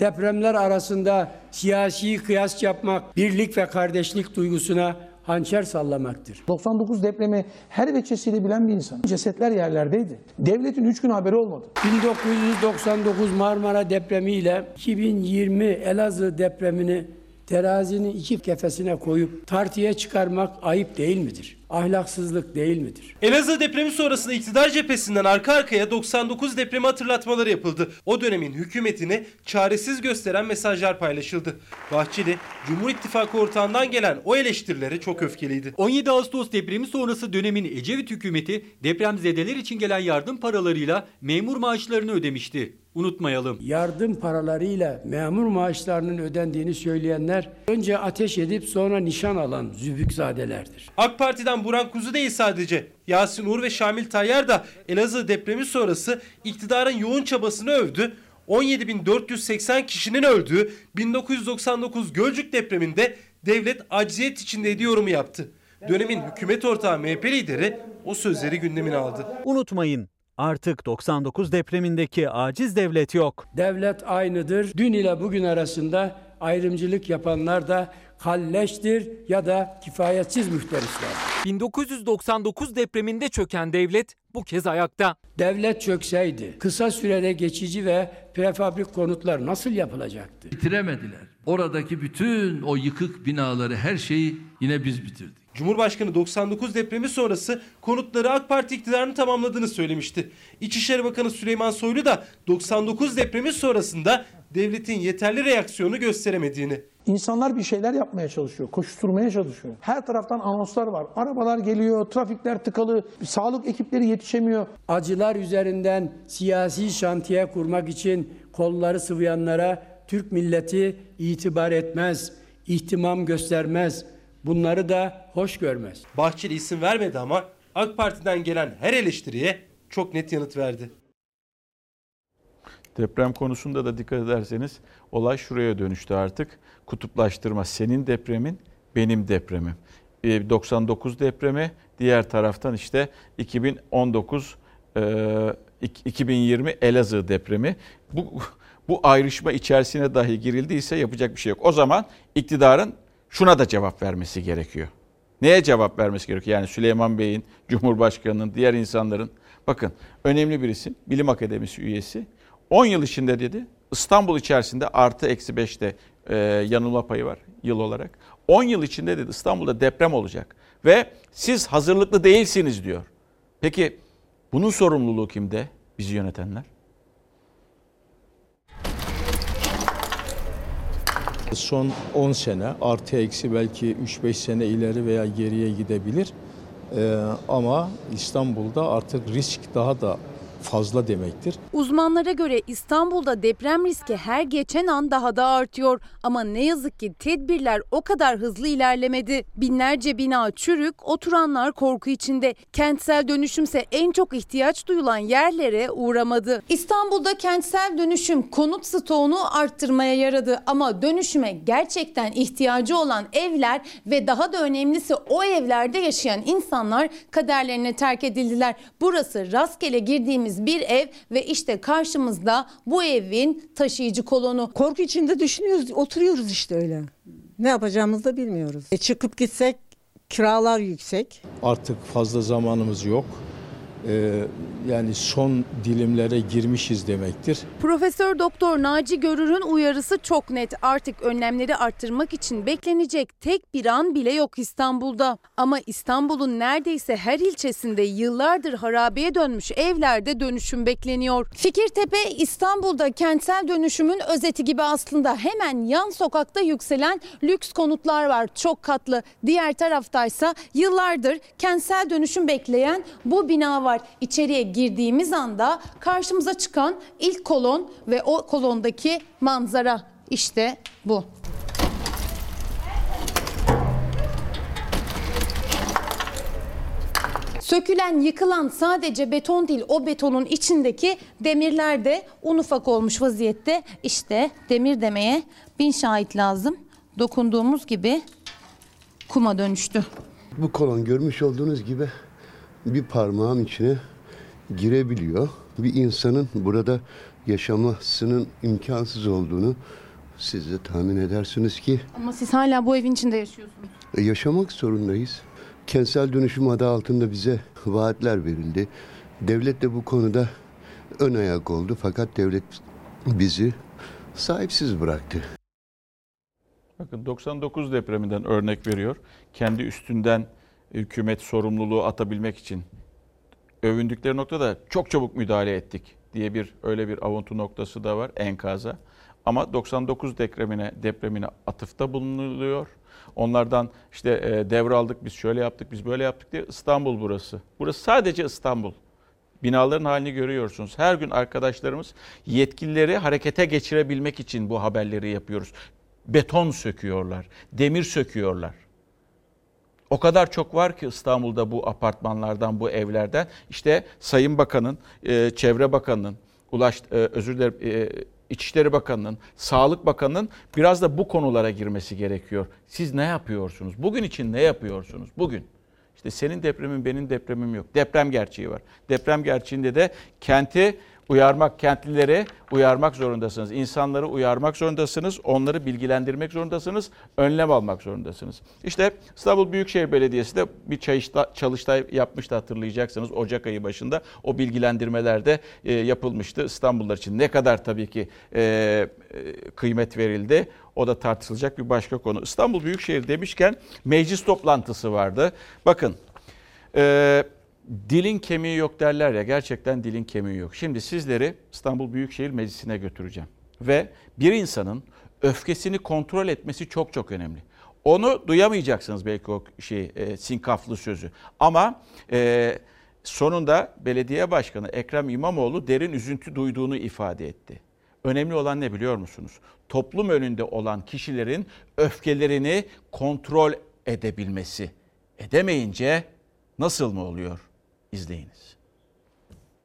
Depremler arasında siyasi kıyas yapmak, birlik ve kardeşlik duygusuna hançer sallamaktır. 99 depremi her veçesiyle bilen bir insan. Cesetler yerlerdeydi. Devletin 3 gün haberi olmadı. 1999 Marmara depremiyle 2020 Elazığ depremini terazinin iki kefesine koyup tartıya çıkarmak ayıp değil midir? Ahlaksızlık değil midir? Elazığ depremi sonrasında iktidar cephesinden arka arkaya 99 depremi hatırlatmaları yapıldı. O dönemin hükümetini çaresiz gösteren mesajlar paylaşıldı. Bahçeli, Cumhur İttifakı ortağından gelen o eleştirilere çok öfkeliydi. 17 Ağustos depremi sonrası dönemin Ecevit hükümeti depremzedeler için gelen yardım paralarıyla memur maaşlarını ödemişti. Unutmayalım. Yardım paralarıyla memur maaşlarının ödendiğini söyleyenler önce ateş edip sonra nişan alan zübükzadelerdir. AK Parti'den Burhan Kuzu değil sadece. Yasin Uğur ve Şamil Tayyar da Elazığ depremi sonrası iktidarın yoğun çabasını övdü. 17.480 kişinin öldüğü 1999 Gölcük depreminde devlet acziyet içindeydi yorumu yaptı. Dönemin hükümet ortağı MHP lideri o sözleri gündemine aldı. Unutmayın. Artık 99 depremindeki aciz devlet yok. Devlet aynıdır. Dün ile bugün arasında ayrımcılık yapanlar da kalleştir ya da kifayetsiz müfterisler. 1999 depreminde çöken devlet bu kez ayakta. Devlet çökseydi kısa sürede geçici ve prefabrik konutlar nasıl yapılacaktı? Bitiremediler. Oradaki bütün o yıkık binaları, her şeyi yine biz bitirdik. Cumhurbaşkanı 99 depremi sonrası konutları AK Parti iktidarını tamamladığını söylemişti. İçişleri Bakanı Süleyman Soylu da 99 depremi sonrasında devletin yeterli reaksiyonu gösteremediğini. İnsanlar bir şeyler yapmaya çalışıyor, koşuşturmaya çalışıyor. Her taraftan anonslar var. Arabalar geliyor, trafikler tıkalı, sağlık ekipleri yetişemiyor. Acılar üzerinden siyasi şantiye kurmak için kolları sıvayanlara Türk milleti itibar etmez, ihtimam göstermez. Bunları da hoş görmez. Bahçeli isim vermedi ama AK Parti'den gelen her eleştiriye çok net yanıt verdi. Deprem konusunda da dikkat ederseniz olay şuraya dönüştü artık. Kutuplaştırma, senin depremin, benim depremim. 99 depremi, diğer taraftan işte 2020 Elazığ depremi. Bu ayrışma içerisine dahi girildiyse yapacak bir şey yok. O zaman iktidarın şuna da cevap vermesi gerekiyor. Neye cevap vermesi gerekiyor? Yani Süleyman Bey'in, Cumhurbaşkanı'nın, diğer insanların. Bakın, önemli bir isim, Bilim Akademisi üyesi. 10 yıl içinde dedi, İstanbul içerisinde artı eksi 5'te yanılma payı var yıl olarak. 10 yıl içinde dedi İstanbul'da deprem olacak ve siz hazırlıklı değilsiniz diyor. Peki bunun sorumluluğu kimde? Bizi yönetenler. Son 10 sene artı eksi belki 3-5 sene ileri veya geriye gidebilir. Ama İstanbul'da artık risk daha da fazla demektir. Uzmanlara göre İstanbul'da deprem riski her geçen an daha da artıyor. Ama ne yazık ki tedbirler o kadar hızlı ilerlemedi. Binlerce bina çürük, oturanlar korku içinde. Kentsel dönüşümse en çok ihtiyaç duyulan yerlere uğramadı. İstanbul'da kentsel dönüşüm konut stoğunu arttırmaya yaradı. Ama dönüşüme gerçekten ihtiyacı olan evler ve daha da önemlisi o evlerde yaşayan insanlar kaderlerine terk edildiler. Burası rastgele girdiğimiz bir ev ve işte karşımızda bu evin taşıyıcı kolonu. Korku içinde düşünüyoruz, oturuyoruz işte öyle. Ne yapacağımızı da bilmiyoruz. Çıkıp gitsek kiralar yüksek. Artık fazla zamanımız yok. Yani son dilimlere girmişiz demektir. Profesör Doktor Naci Görür'ün uyarısı çok net. Artık önlemleri arttırmak için beklenecek tek bir an bile yok İstanbul'da. Ama İstanbul'un neredeyse her ilçesinde yıllardır harabeye dönmüş evlerde dönüşüm bekleniyor. Fikirtepe İstanbul'da kentsel dönüşümün özeti gibi aslında. Hemen yan sokakta yükselen lüks konutlar var, çok katlı. Diğer taraftaysa yıllardır kentsel dönüşüm bekleyen bu bina var. İçeriye girdiğimiz anda karşımıza çıkan ilk kolon ve o kolondaki manzara işte bu. Sökülen, yıkılan sadece beton değil, o betonun içindeki demirler de un ufak olmuş vaziyette. İşte demir demeye bin şahit lazım. Dokunduğumuz gibi kuma dönüştü. Bu kolon görmüş olduğunuz gibi bir parmağım içine girebiliyor. Bir insanın burada yaşamasının imkansız olduğunu siz de tahmin edersiniz ki. Ama siz hala bu evin içinde yaşıyorsunuz. Yaşamak zorundayız. Kentsel dönüşüm adı altında bize vaatler verildi. Devlet de bu konuda ön ayak oldu. Fakat devlet bizi sahipsiz bıraktı. Bakın 99 depreminden örnek veriyor. Kendi üstünden hükümet sorumluluğu atabilmek için övündükleri noktada çok çabuk müdahale ettik diye bir öyle bir avuntu noktası da var enkaza. Ama 99 depremine atıfta bulunuluyor. Onlardan işte devraldık, biz şöyle yaptık, biz böyle yaptık diye. İstanbul burası. Burası sadece İstanbul. Binaların halini görüyorsunuz. Her gün arkadaşlarımız yetkilileri harekete geçirebilmek için bu haberleri yapıyoruz. Beton söküyorlar, demir söküyorlar. O kadar çok var ki İstanbul'da bu apartmanlardan, bu evlerden. İşte Sayın Bakan'ın, Çevre Bakanı'nın, İçişleri Bakanı'nın, Sağlık Bakanı'nın biraz da bu konulara girmesi gerekiyor. Siz ne yapıyorsunuz? Bugün için ne yapıyorsunuz? Bugün. İşte senin depremin, benim depremim yok. Deprem gerçeği var. Deprem gerçeğinde de kenti uyarmak, kentlileri uyarmak zorundasınız. İnsanları uyarmak zorundasınız. Onları bilgilendirmek zorundasınız. Önlem almak zorundasınız. İşte İstanbul Büyükşehir Belediyesi de bir çalıştay yapmıştı, hatırlayacaksınız. Ocak ayı başında o bilgilendirmeler de yapılmıştı. İstanbullular için ne kadar tabii ki kıymet verildi. O da tartışılacak bir başka konu. İstanbul Büyükşehir demişken meclis toplantısı vardı. Bakın. Dilin kemiği yok derler ya, gerçekten dilin kemiği yok. Şimdi sizleri İstanbul Büyükşehir Meclisi'ne götüreceğim. Ve bir insanın öfkesini kontrol etmesi çok çok önemli. Onu duyamayacaksınız belki o sinkaflı sözü. Ama sonunda belediye başkanı Ekrem İmamoğlu derin üzüntü duyduğunu ifade etti. Önemli olan ne biliyor musunuz? Toplum önünde olan kişilerin öfkelerini kontrol edebilmesi. Edemeyince nasıl mı oluyor? İzleyiniz.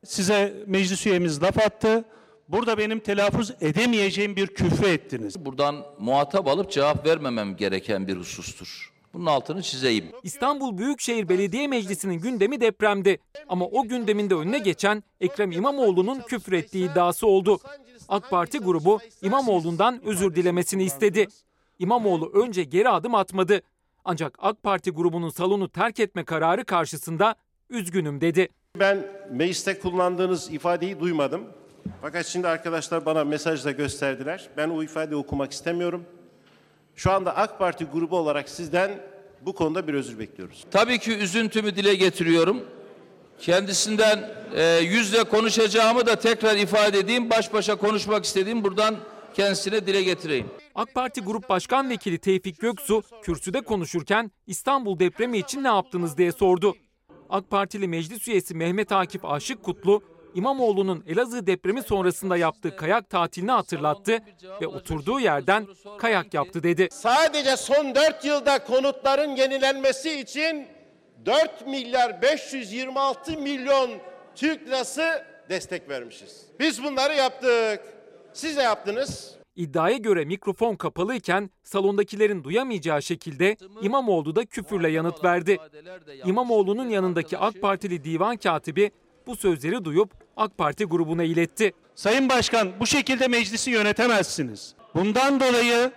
Size meclis üyemiz laf attı. Burada benim telaffuz edemeyeceğim bir küfür ettiniz. Buradan muhatap alıp cevap vermemem gereken bir husustur. Bunun altını çizeyim. İstanbul Büyükşehir Belediye Meclisi'nin gündemi depremdi. Ama o gündeminde önüne geçen Ekrem İmamoğlu'nun küfür ettiği iddiası oldu. AK Parti grubu İmamoğlu'ndan özür dilemesini istedi. İmamoğlu önce geri adım atmadı. Ancak AK Parti grubunun salonu terk etme kararı karşısında üzgünüm dedi. Ben mecliste kullandığınız ifadeyi duymadım. Fakat şimdi arkadaşlar bana mesajla gösterdiler. Ben o ifadeyi okumak istemiyorum. Şu anda AK Parti grubu olarak sizden bu konuda bir özür bekliyoruz. Tabii ki üzüntümü dile getiriyorum. Kendisinden yüzle konuşacağımı da tekrar ifade edeyim. Baş başa konuşmak istediğim buradan kendisine dile getireyim. AK Parti Grup Başkan Vekili Tevfik Göksu kürsüde konuşurken İstanbul depremi için ne yaptınız diye sordu. AK Partili meclis üyesi Mehmet Akif Aşıkkutlu, İmamoğlu'nun Elazığ depremi sonrasında yaptığı kayak tatilini hatırlattı ve oturduğu yerden kayak yaptı dedi. Sadece son 4 yılda konutların yenilenmesi için 4.526.000.000 Türk lirası destek vermişiz. Biz bunları yaptık. Siz ne yaptınız? İddiaya göre mikrofon kapalıyken salondakilerin duyamayacağı şekilde İmamoğlu da küfürle yanıt verdi. İmamoğlu'nun yanındaki AK Partili divan katibi bu sözleri duyup AK Parti grubuna iletti. Sayın Başkan, bu şekilde meclisi yönetemezsiniz. Bundan dolayı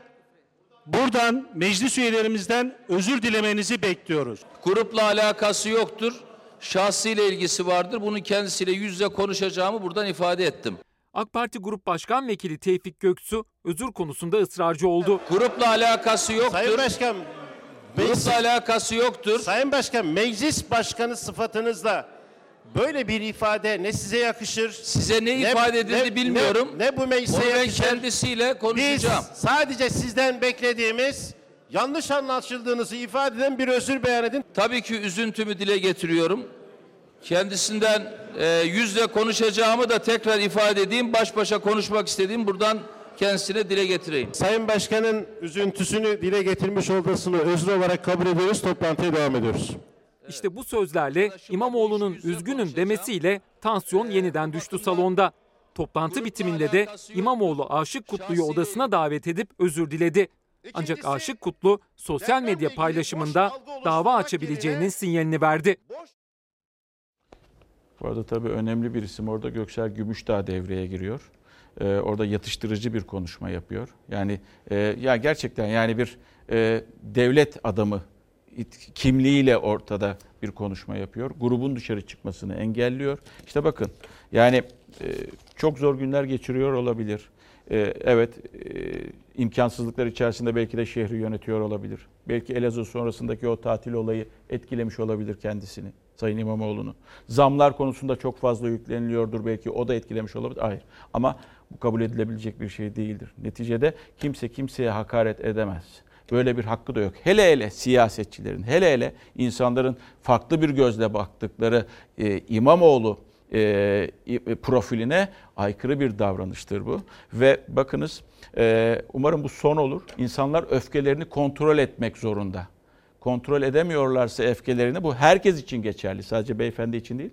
buradan meclis üyelerimizden özür dilemenizi bekliyoruz. Grupla alakası yoktur. Şahsiyle ilgisi vardır. Bunu kendisiyle yüz yüze konuşacağımı buradan ifade ettim. AK Parti Grup Başkan Vekili Tevfik Göksu özür konusunda ısrarcı oldu. Grupla alakası yoktur. Sayın Başkan, grupla alakası yoktur. Sayın Başkan, meclis başkanı sıfatınızla böyle bir ifade ne size yakışır? Size ne ifade edildi bilmiyorum. Ne bu meclise yakışır? Ben kendisiyle konuşacağım. Biz sadece sizden beklediğimiz yanlış anlaşıldığınızı ifade eden bir özür beyan edin. Tabii ki üzüntümü dile getiriyorum. Kendisinden yüzle konuşacağımı da tekrar ifade edeyim. Baş başa konuşmak istediğim buradan kendisine dile getireyim. Sayın Başkan'ın üzüntüsünü dile getirmiş olmasını özür olarak kabul ediyoruz. Toplantıya devam ediyoruz. İşte bu sözlerle İmamoğlu'nun üzgünüm demesiyle tansiyon yeniden düştü salonda. Toplantı bitiminde de İmamoğlu Aşıkkutlu'yu odasına davet edip özür diledi. Ancak Aşıkkutlu sosyal medya paylaşımında dava açabileceğinin sinyalini verdi. Bu arada tabii önemli bir isim orada, Göksel Gümüşdağ devreye giriyor. Orada yatıştırıcı bir konuşma yapıyor. Yani ya gerçekten yani bir devlet adamı kimliğiyle ortada bir konuşma yapıyor. Grubun dışarı çıkmasını engelliyor. İşte bakın yani çok zor günler geçiriyor olabilir. Evet, imkansızlıklar içerisinde belki de şehri yönetiyor olabilir. Belki Elazığ sonrasındaki o tatil olayı etkilemiş olabilir kendisini, Sayın İmamoğlu'nu. Zamlar konusunda çok fazla yükleniliyordur, belki o da etkilemiş olabilir. Hayır, ama bu kabul edilebilecek bir şey değildir. Neticede kimse kimseye hakaret edemez. Böyle bir hakkı da yok. Hele hele siyasetçilerin, hele hele insanların farklı bir gözle baktıkları İmamoğlu profiline aykırı bir davranıştır bu. Ve bakınız, umarım bu son olur. İnsanlar öfkelerini kontrol etmek zorunda. Kontrol edemiyorlarsa öfkelerini, bu herkes için geçerli. Sadece beyefendi için değil,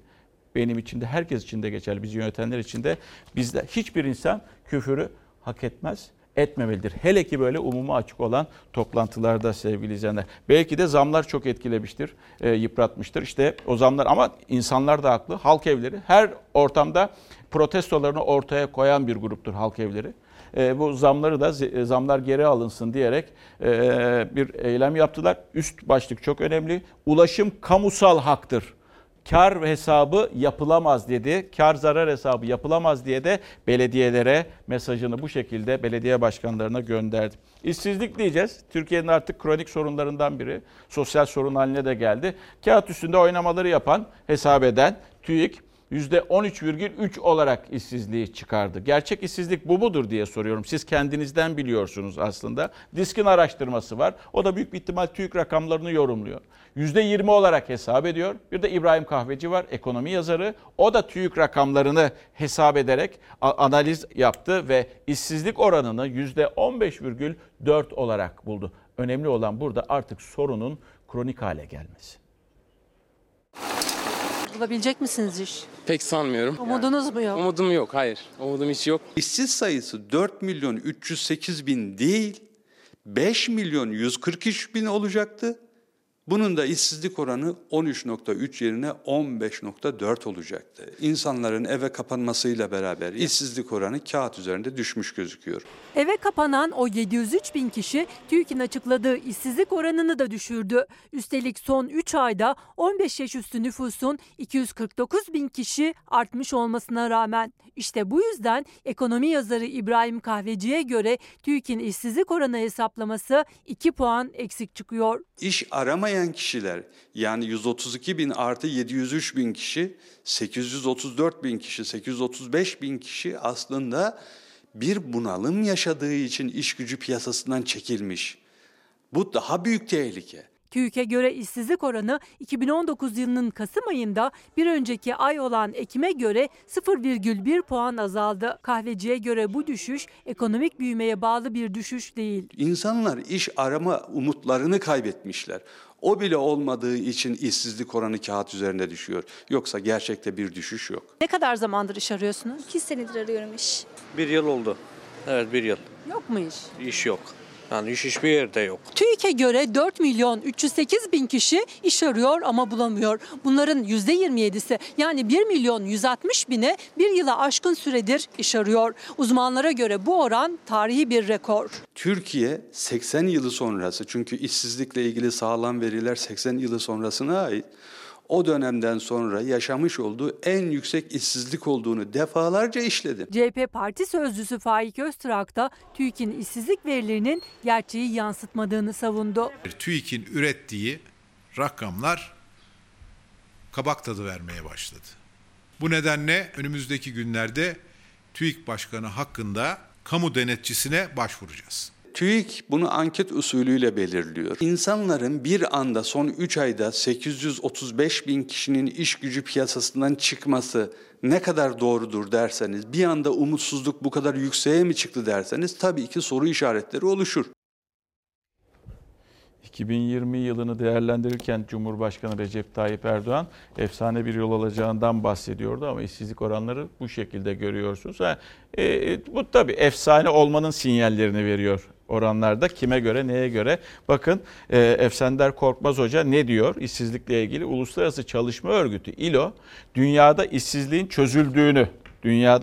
benim için de, herkes için de geçerli. Bizi yönetenler için de, bizde hiçbir insan küfürü hak etmez, etmemelidir. Hele ki böyle umuma açık olan toplantılarda sevgili izleyenler. Belki de zamlar çok etkilemiştir, yıpratmıştır. İşte o zamlar, ama insanlar da haklı. Halk evleri her ortamda protestolarını ortaya koyan bir gruptur halk evleri. Bu zamları da zamlar geri alınsın diyerek bir eylem yaptılar. Üst başlık çok önemli. Ulaşım kamusal haktır. Kar hesabı yapılamaz dedi. Kar zarar hesabı yapılamaz diye de belediyelere mesajını bu şekilde belediye başkanlarına gönderdi. İşsizlik diyeceğiz. Türkiye'nin artık kronik sorunlarından biri. Sosyal sorun haline de geldi. Kağıt üstünde oynamaları yapan, hesap eden TÜİK %13,3 olarak işsizliği çıkardı. Gerçek işsizlik bu mudur diye soruyorum. Siz kendinizden biliyorsunuz aslında. DİSK'in araştırması var. O da büyük bir ihtimal TÜİK rakamlarını yorumluyor. %20 olarak hesap ediyor. Bir de İbrahim Kahveci var, ekonomi yazarı. O da TÜİK rakamlarını hesap ederek analiz yaptı ve işsizlik oranını %15,4 olarak buldu. Önemli olan burada artık sorunun kronik hale gelmesi. Bulabilecek misiniz iş? Pek sanmıyorum. Umudunuz mu yok? Umudum yok, hayır. Umudum hiç yok. İşsiz sayısı 4.308.000 değil, 5.143.000 olacaktı. Bunun da işsizlik oranı 13.3 yerine 15.4 olacaktı. İnsanların eve kapanmasıyla beraber işsizlik oranı kağıt üzerinde düşmüş gözüküyor. Eve kapanan o 703.000 kişi TÜİK'in açıkladığı işsizlik oranını da düşürdü. Üstelik son 3 ayda 15 yaş üstü nüfusun 249.000 kişi artmış olmasına rağmen. İşte bu yüzden ekonomi yazarı İbrahim Kahveci'ye göre TÜİK'in işsizlik oranı hesaplaması 2 puan eksik çıkıyor. İş aramaya kişiler, yani 132.000 artı 703.000 kişi, 834.000 kişi, 835.000 kişi aslında bir bunalım yaşadığı için iş gücü piyasasından çekilmiş. Bu daha büyük tehlike. TÜİK'e göre işsizlik oranı 2019 yılının Kasım ayında bir önceki ay olan Ekim'e göre 0,1 puan azaldı. Kahveciye göre bu düşüş ekonomik büyümeye bağlı bir düşüş değil. İnsanlar iş arama umutlarını kaybetmişler. O bile olmadığı için işsizlik oranı kağıt üzerinde düşüyor. Yoksa gerçekte bir düşüş yok. Ne kadar zamandır iş arıyorsunuz? 2 senedir arıyorum iş. 1 yıl oldu. Evet, 1 yıl. Yok mu iş? İş yok. Yani iş hiçbir yerde yok. TÜİK'e göre 4.308.000 kişi iş arıyor ama bulamıyor. Bunların %27'si yani 1.160.000'e 1 yıla aşkın süredir iş arıyor. Uzmanlara göre bu oran tarihi bir rekor. Türkiye 80 yılı sonrası, çünkü işsizlikle ilgili sağlam veriler 80 yılı sonrasına ait. O dönemden sonra yaşamış olduğu en yüksek işsizlik olduğunu defalarca işledi. CHP Parti Sözcüsü Faik Öztürk da TÜİK'in işsizlik verilerinin gerçeği yansıtmadığını savundu. TÜİK'in ürettiği rakamlar kabak tadı vermeye başladı. Bu nedenle önümüzdeki günlerde TÜİK Başkanı hakkında kamu denetçisine başvuracağız. TÜİK bunu anket usulüyle belirliyor. İnsanların bir anda son 3 ayda 835.000 kişinin iş gücü piyasasından çıkması ne kadar doğrudur derseniz, bir anda umutsuzluk bu kadar yükseğe mi çıktı derseniz tabii ki soru işaretleri oluşur. 2020 yılını değerlendirirken Cumhurbaşkanı Recep Tayyip Erdoğan efsane bir yol alacağından bahsediyordu ama işsizlik oranları bu şekilde görüyorsunuz. Bu tabii efsane olmanın sinyallerini veriyor oranlarda. Kime göre, neye göre? Bakın Efsender Korkmaz Hoca ne diyor işsizlikle ilgili? Uluslararası Çalışma Örgütü ILO dünyada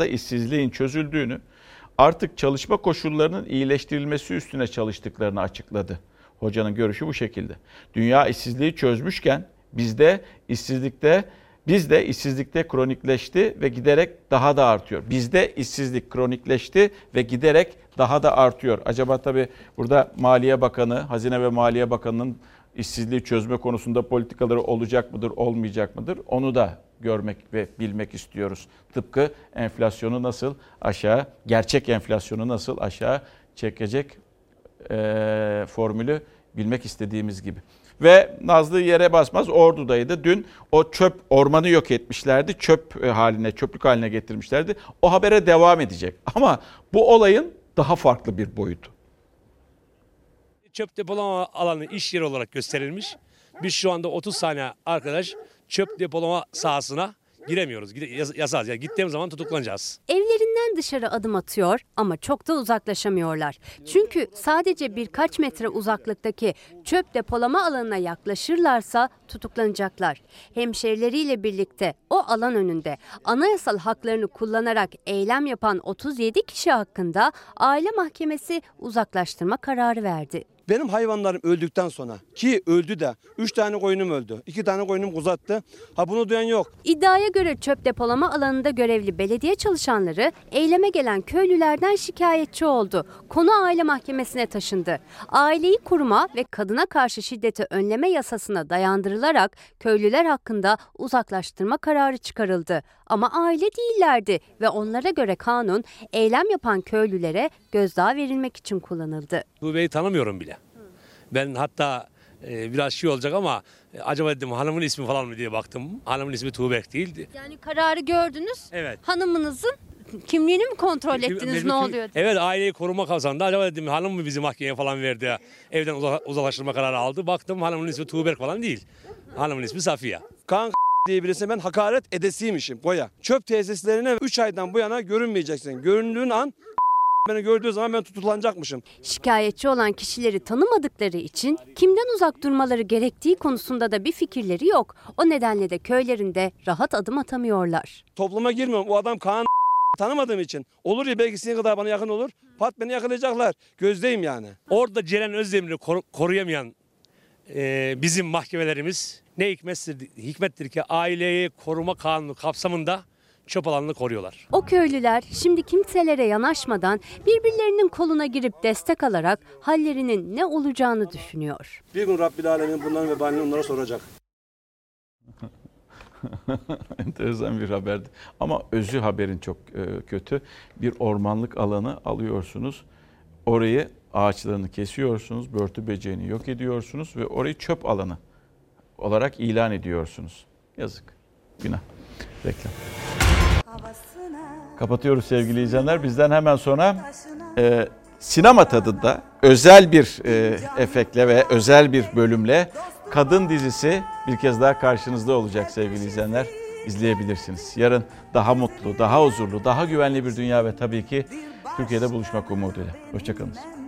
işsizliğin çözüldüğünü, artık çalışma koşullarının iyileştirilmesi üstüne çalıştıklarını açıkladı. Hocanın görüşü bu şekilde. Dünya işsizliği çözmüşken bizde işsizlikte kronikleşti ve giderek daha da artıyor. Bizde işsizlik kronikleşti ve giderek daha da artıyor. Acaba tabii burada Maliye Bakanı, Hazine ve Maliye Bakanı'nın işsizliği çözme konusunda politikaları olacak mıdır, olmayacak mıdır? Onu da görmek ve bilmek istiyoruz. Tıpkı enflasyonu nasıl aşağı, gerçek enflasyonu nasıl aşağı çekecek formülü bilmek istediğimiz gibi. Ve Nazlı yere basmaz Ordu'daydı. Dün o çöp ormanı yok etmişlerdi. Çöplük haline getirmişlerdi. O habere devam edecek. Ama bu olayın daha farklı bir boyutu. Çöp depolama alanı iş yeri olarak gösterilmiş. Biz şu anda 30 tane arkadaş çöp depolama sahasına giremiyoruz. Yasağız. Yani gittiğimiz zaman tutuklanacağız. Evlerinden dışarı adım atıyor ama çok da uzaklaşamıyorlar. Çünkü sadece birkaç metre uzaklıktaki çöp depolama alanına yaklaşırlarsa tutuklanacaklar. Hemşerileriyle birlikte o alan önünde anayasal haklarını kullanarak eylem yapan 37 kişi hakkında aile mahkemesi uzaklaştırma kararı verdi. Benim hayvanlarım öldükten sonra, ki öldü de 3 tane koyunum öldü, 2 tane koyunum uzattı. Ha, bunu duyan yok. İddiaya göre çöp depolama alanında görevli belediye çalışanları eyleme gelen köylülerden şikayetçi oldu. Konu aile mahkemesine taşındı. Aileyi koruma ve kadına karşı şiddeti önleme yasasına dayandırılarak köylüler hakkında uzaklaştırma kararı çıkarıldı. Ama aile değillerdi ve onlara göre kanun eylem yapan köylülere gözdağı verilmek için kullanıldı. Bu beyi tanımıyorum bile. Ben hatta biraz şey olacak ama acaba dedim hanımın ismi falan mı diye baktım. Hanımın ismi Tuğberk değildi. Yani kararı gördünüz. Evet. Hanımınızın kimliğini mi kontrol ettiniz? Ne oluyor? Evet, aileyi koruma kazandı. Acaba dedim hanım mı bizi mahkemeye falan verdi ya, evden uzaklaştırma kararı aldı. Baktım hanımın ismi Tuğberk falan değil. Hanımın ismi Safiye. Kanka diye birisine ben hakaret edesiymişim. Boya. Çöp tesislerine 3 aydan bu yana görünmeyeceksin. Göründüğün an beni gördüğü zaman ben tutuklanacakmışım. Şikayetçi olan kişileri tanımadıkları için kimden uzak durmaları gerektiği konusunda da bir fikirleri yok. O nedenle de köylerinde rahat adım atamıyorlar. Topluma girmiyorum. O adam Kaan tanımadığım için. Olur ya, belki sizin kadar bana yakın olur. Pat beni yakalayacaklar. Gözdeyim yani. Orada Ceren Özdemir'i koruyamayan bizim mahkemelerimiz ne hikmettir ki aileyi koruma kanunu kapsamında çöp alanını koruyorlar. O köylüler şimdi kimselere yanaşmadan birbirlerinin koluna girip destek alarak hallerinin ne olacağını düşünüyor. Bir gün Rabbil Alemin bunların vebalini onlara soracak. Enteresan bir haberdi. Ama özü haberin çok kötü. Bir ormanlık alanı alıyorsunuz. Orayı ağaçlarını kesiyorsunuz. Börtü böceğini yok ediyorsunuz. Ve orayı çöp alanı olarak ilan ediyorsunuz. Yazık. Günah. Reklam. Kapatıyoruz sevgili izleyenler. Bizden hemen sonra sinema tadında özel bir efektle ve özel bir bölümle Kadın dizisi bir kez daha karşınızda olacak sevgili izleyenler. İzleyebilirsiniz. Yarın daha mutlu, daha huzurlu, daha güvenli bir dünya ve tabii ki Türkiye'de buluşmak umuduyla. Hoşçakalınız.